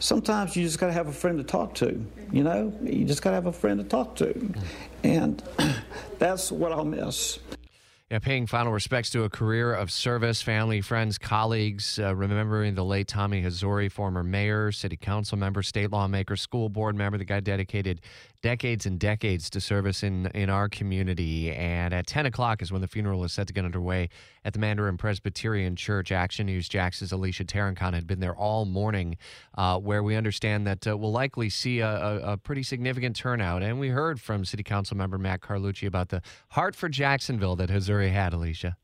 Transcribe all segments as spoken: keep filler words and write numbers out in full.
sometimes you just got to have a friend to talk to, you know? You just got to have a friend to talk to. And that's what I'll miss. Yeah, paying final respects to a career of service, family, friends, colleagues, uh, remembering the late Tommy Hazouri, former mayor, city council member, state lawmaker, school board member. The guy dedicated decades and decades to service in, in our community. And at ten o'clock is when the funeral is set to get underway at the Mandarin Presbyterian Church. Action News Jax's Alicia Tarancon had been there all morning, uh, where we understand that uh, we'll likely see a, a, a pretty significant turnout. And we heard from city council member Matt Carlucci about the heart for Jacksonville that Hazouri had, Alicia.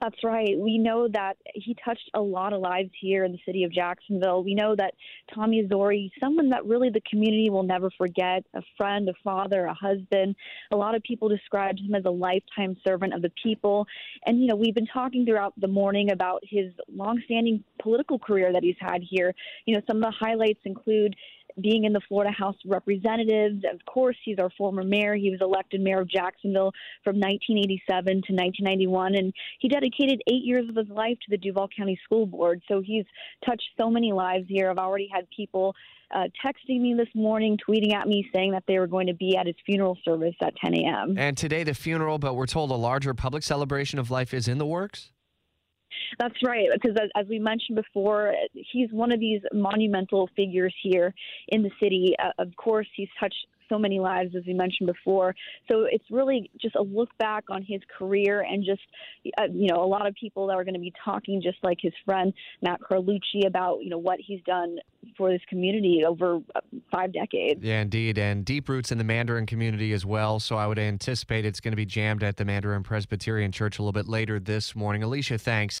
That's right. We know that he touched a lot of lives here in the city of Jacksonville. We know that Tommy Hazouri, someone that really the community will never forget, a friend, a father, a husband. A lot of people described him as a lifetime servant of the people. And, you know, we've been talking throughout the morning about his longstanding political career that he's had here. You know, some of the highlights include being in the Florida House of Representatives. Of course, he's our former mayor. He was elected mayor of Jacksonville from nineteen eighty-seven to nineteen ninety-one, and he dedicated eight years of his life to the Duval County School Board. So he's touched so many lives here. I've already had people Uh, texting me this morning, tweeting at me, saying that they were going to be at his funeral service at ten a.m. And today the funeral, but we're told a larger public celebration of life is in the works? That's right, because as, as we mentioned before, he's one of these monumental figures here in the city. Uh, of course, he's touched so many lives, as we mentioned before. So it's really just a look back on his career and just, uh, you know, a lot of people that are going to be talking, just like his friend Matt Carlucci, about, you know, what he's done for this community over five decades. Yeah, indeed. And deep roots in the Mandarin community as well. So I would anticipate it's going to be jammed at the Mandarin Presbyterian Church a little bit later this morning. Alicia, thanks.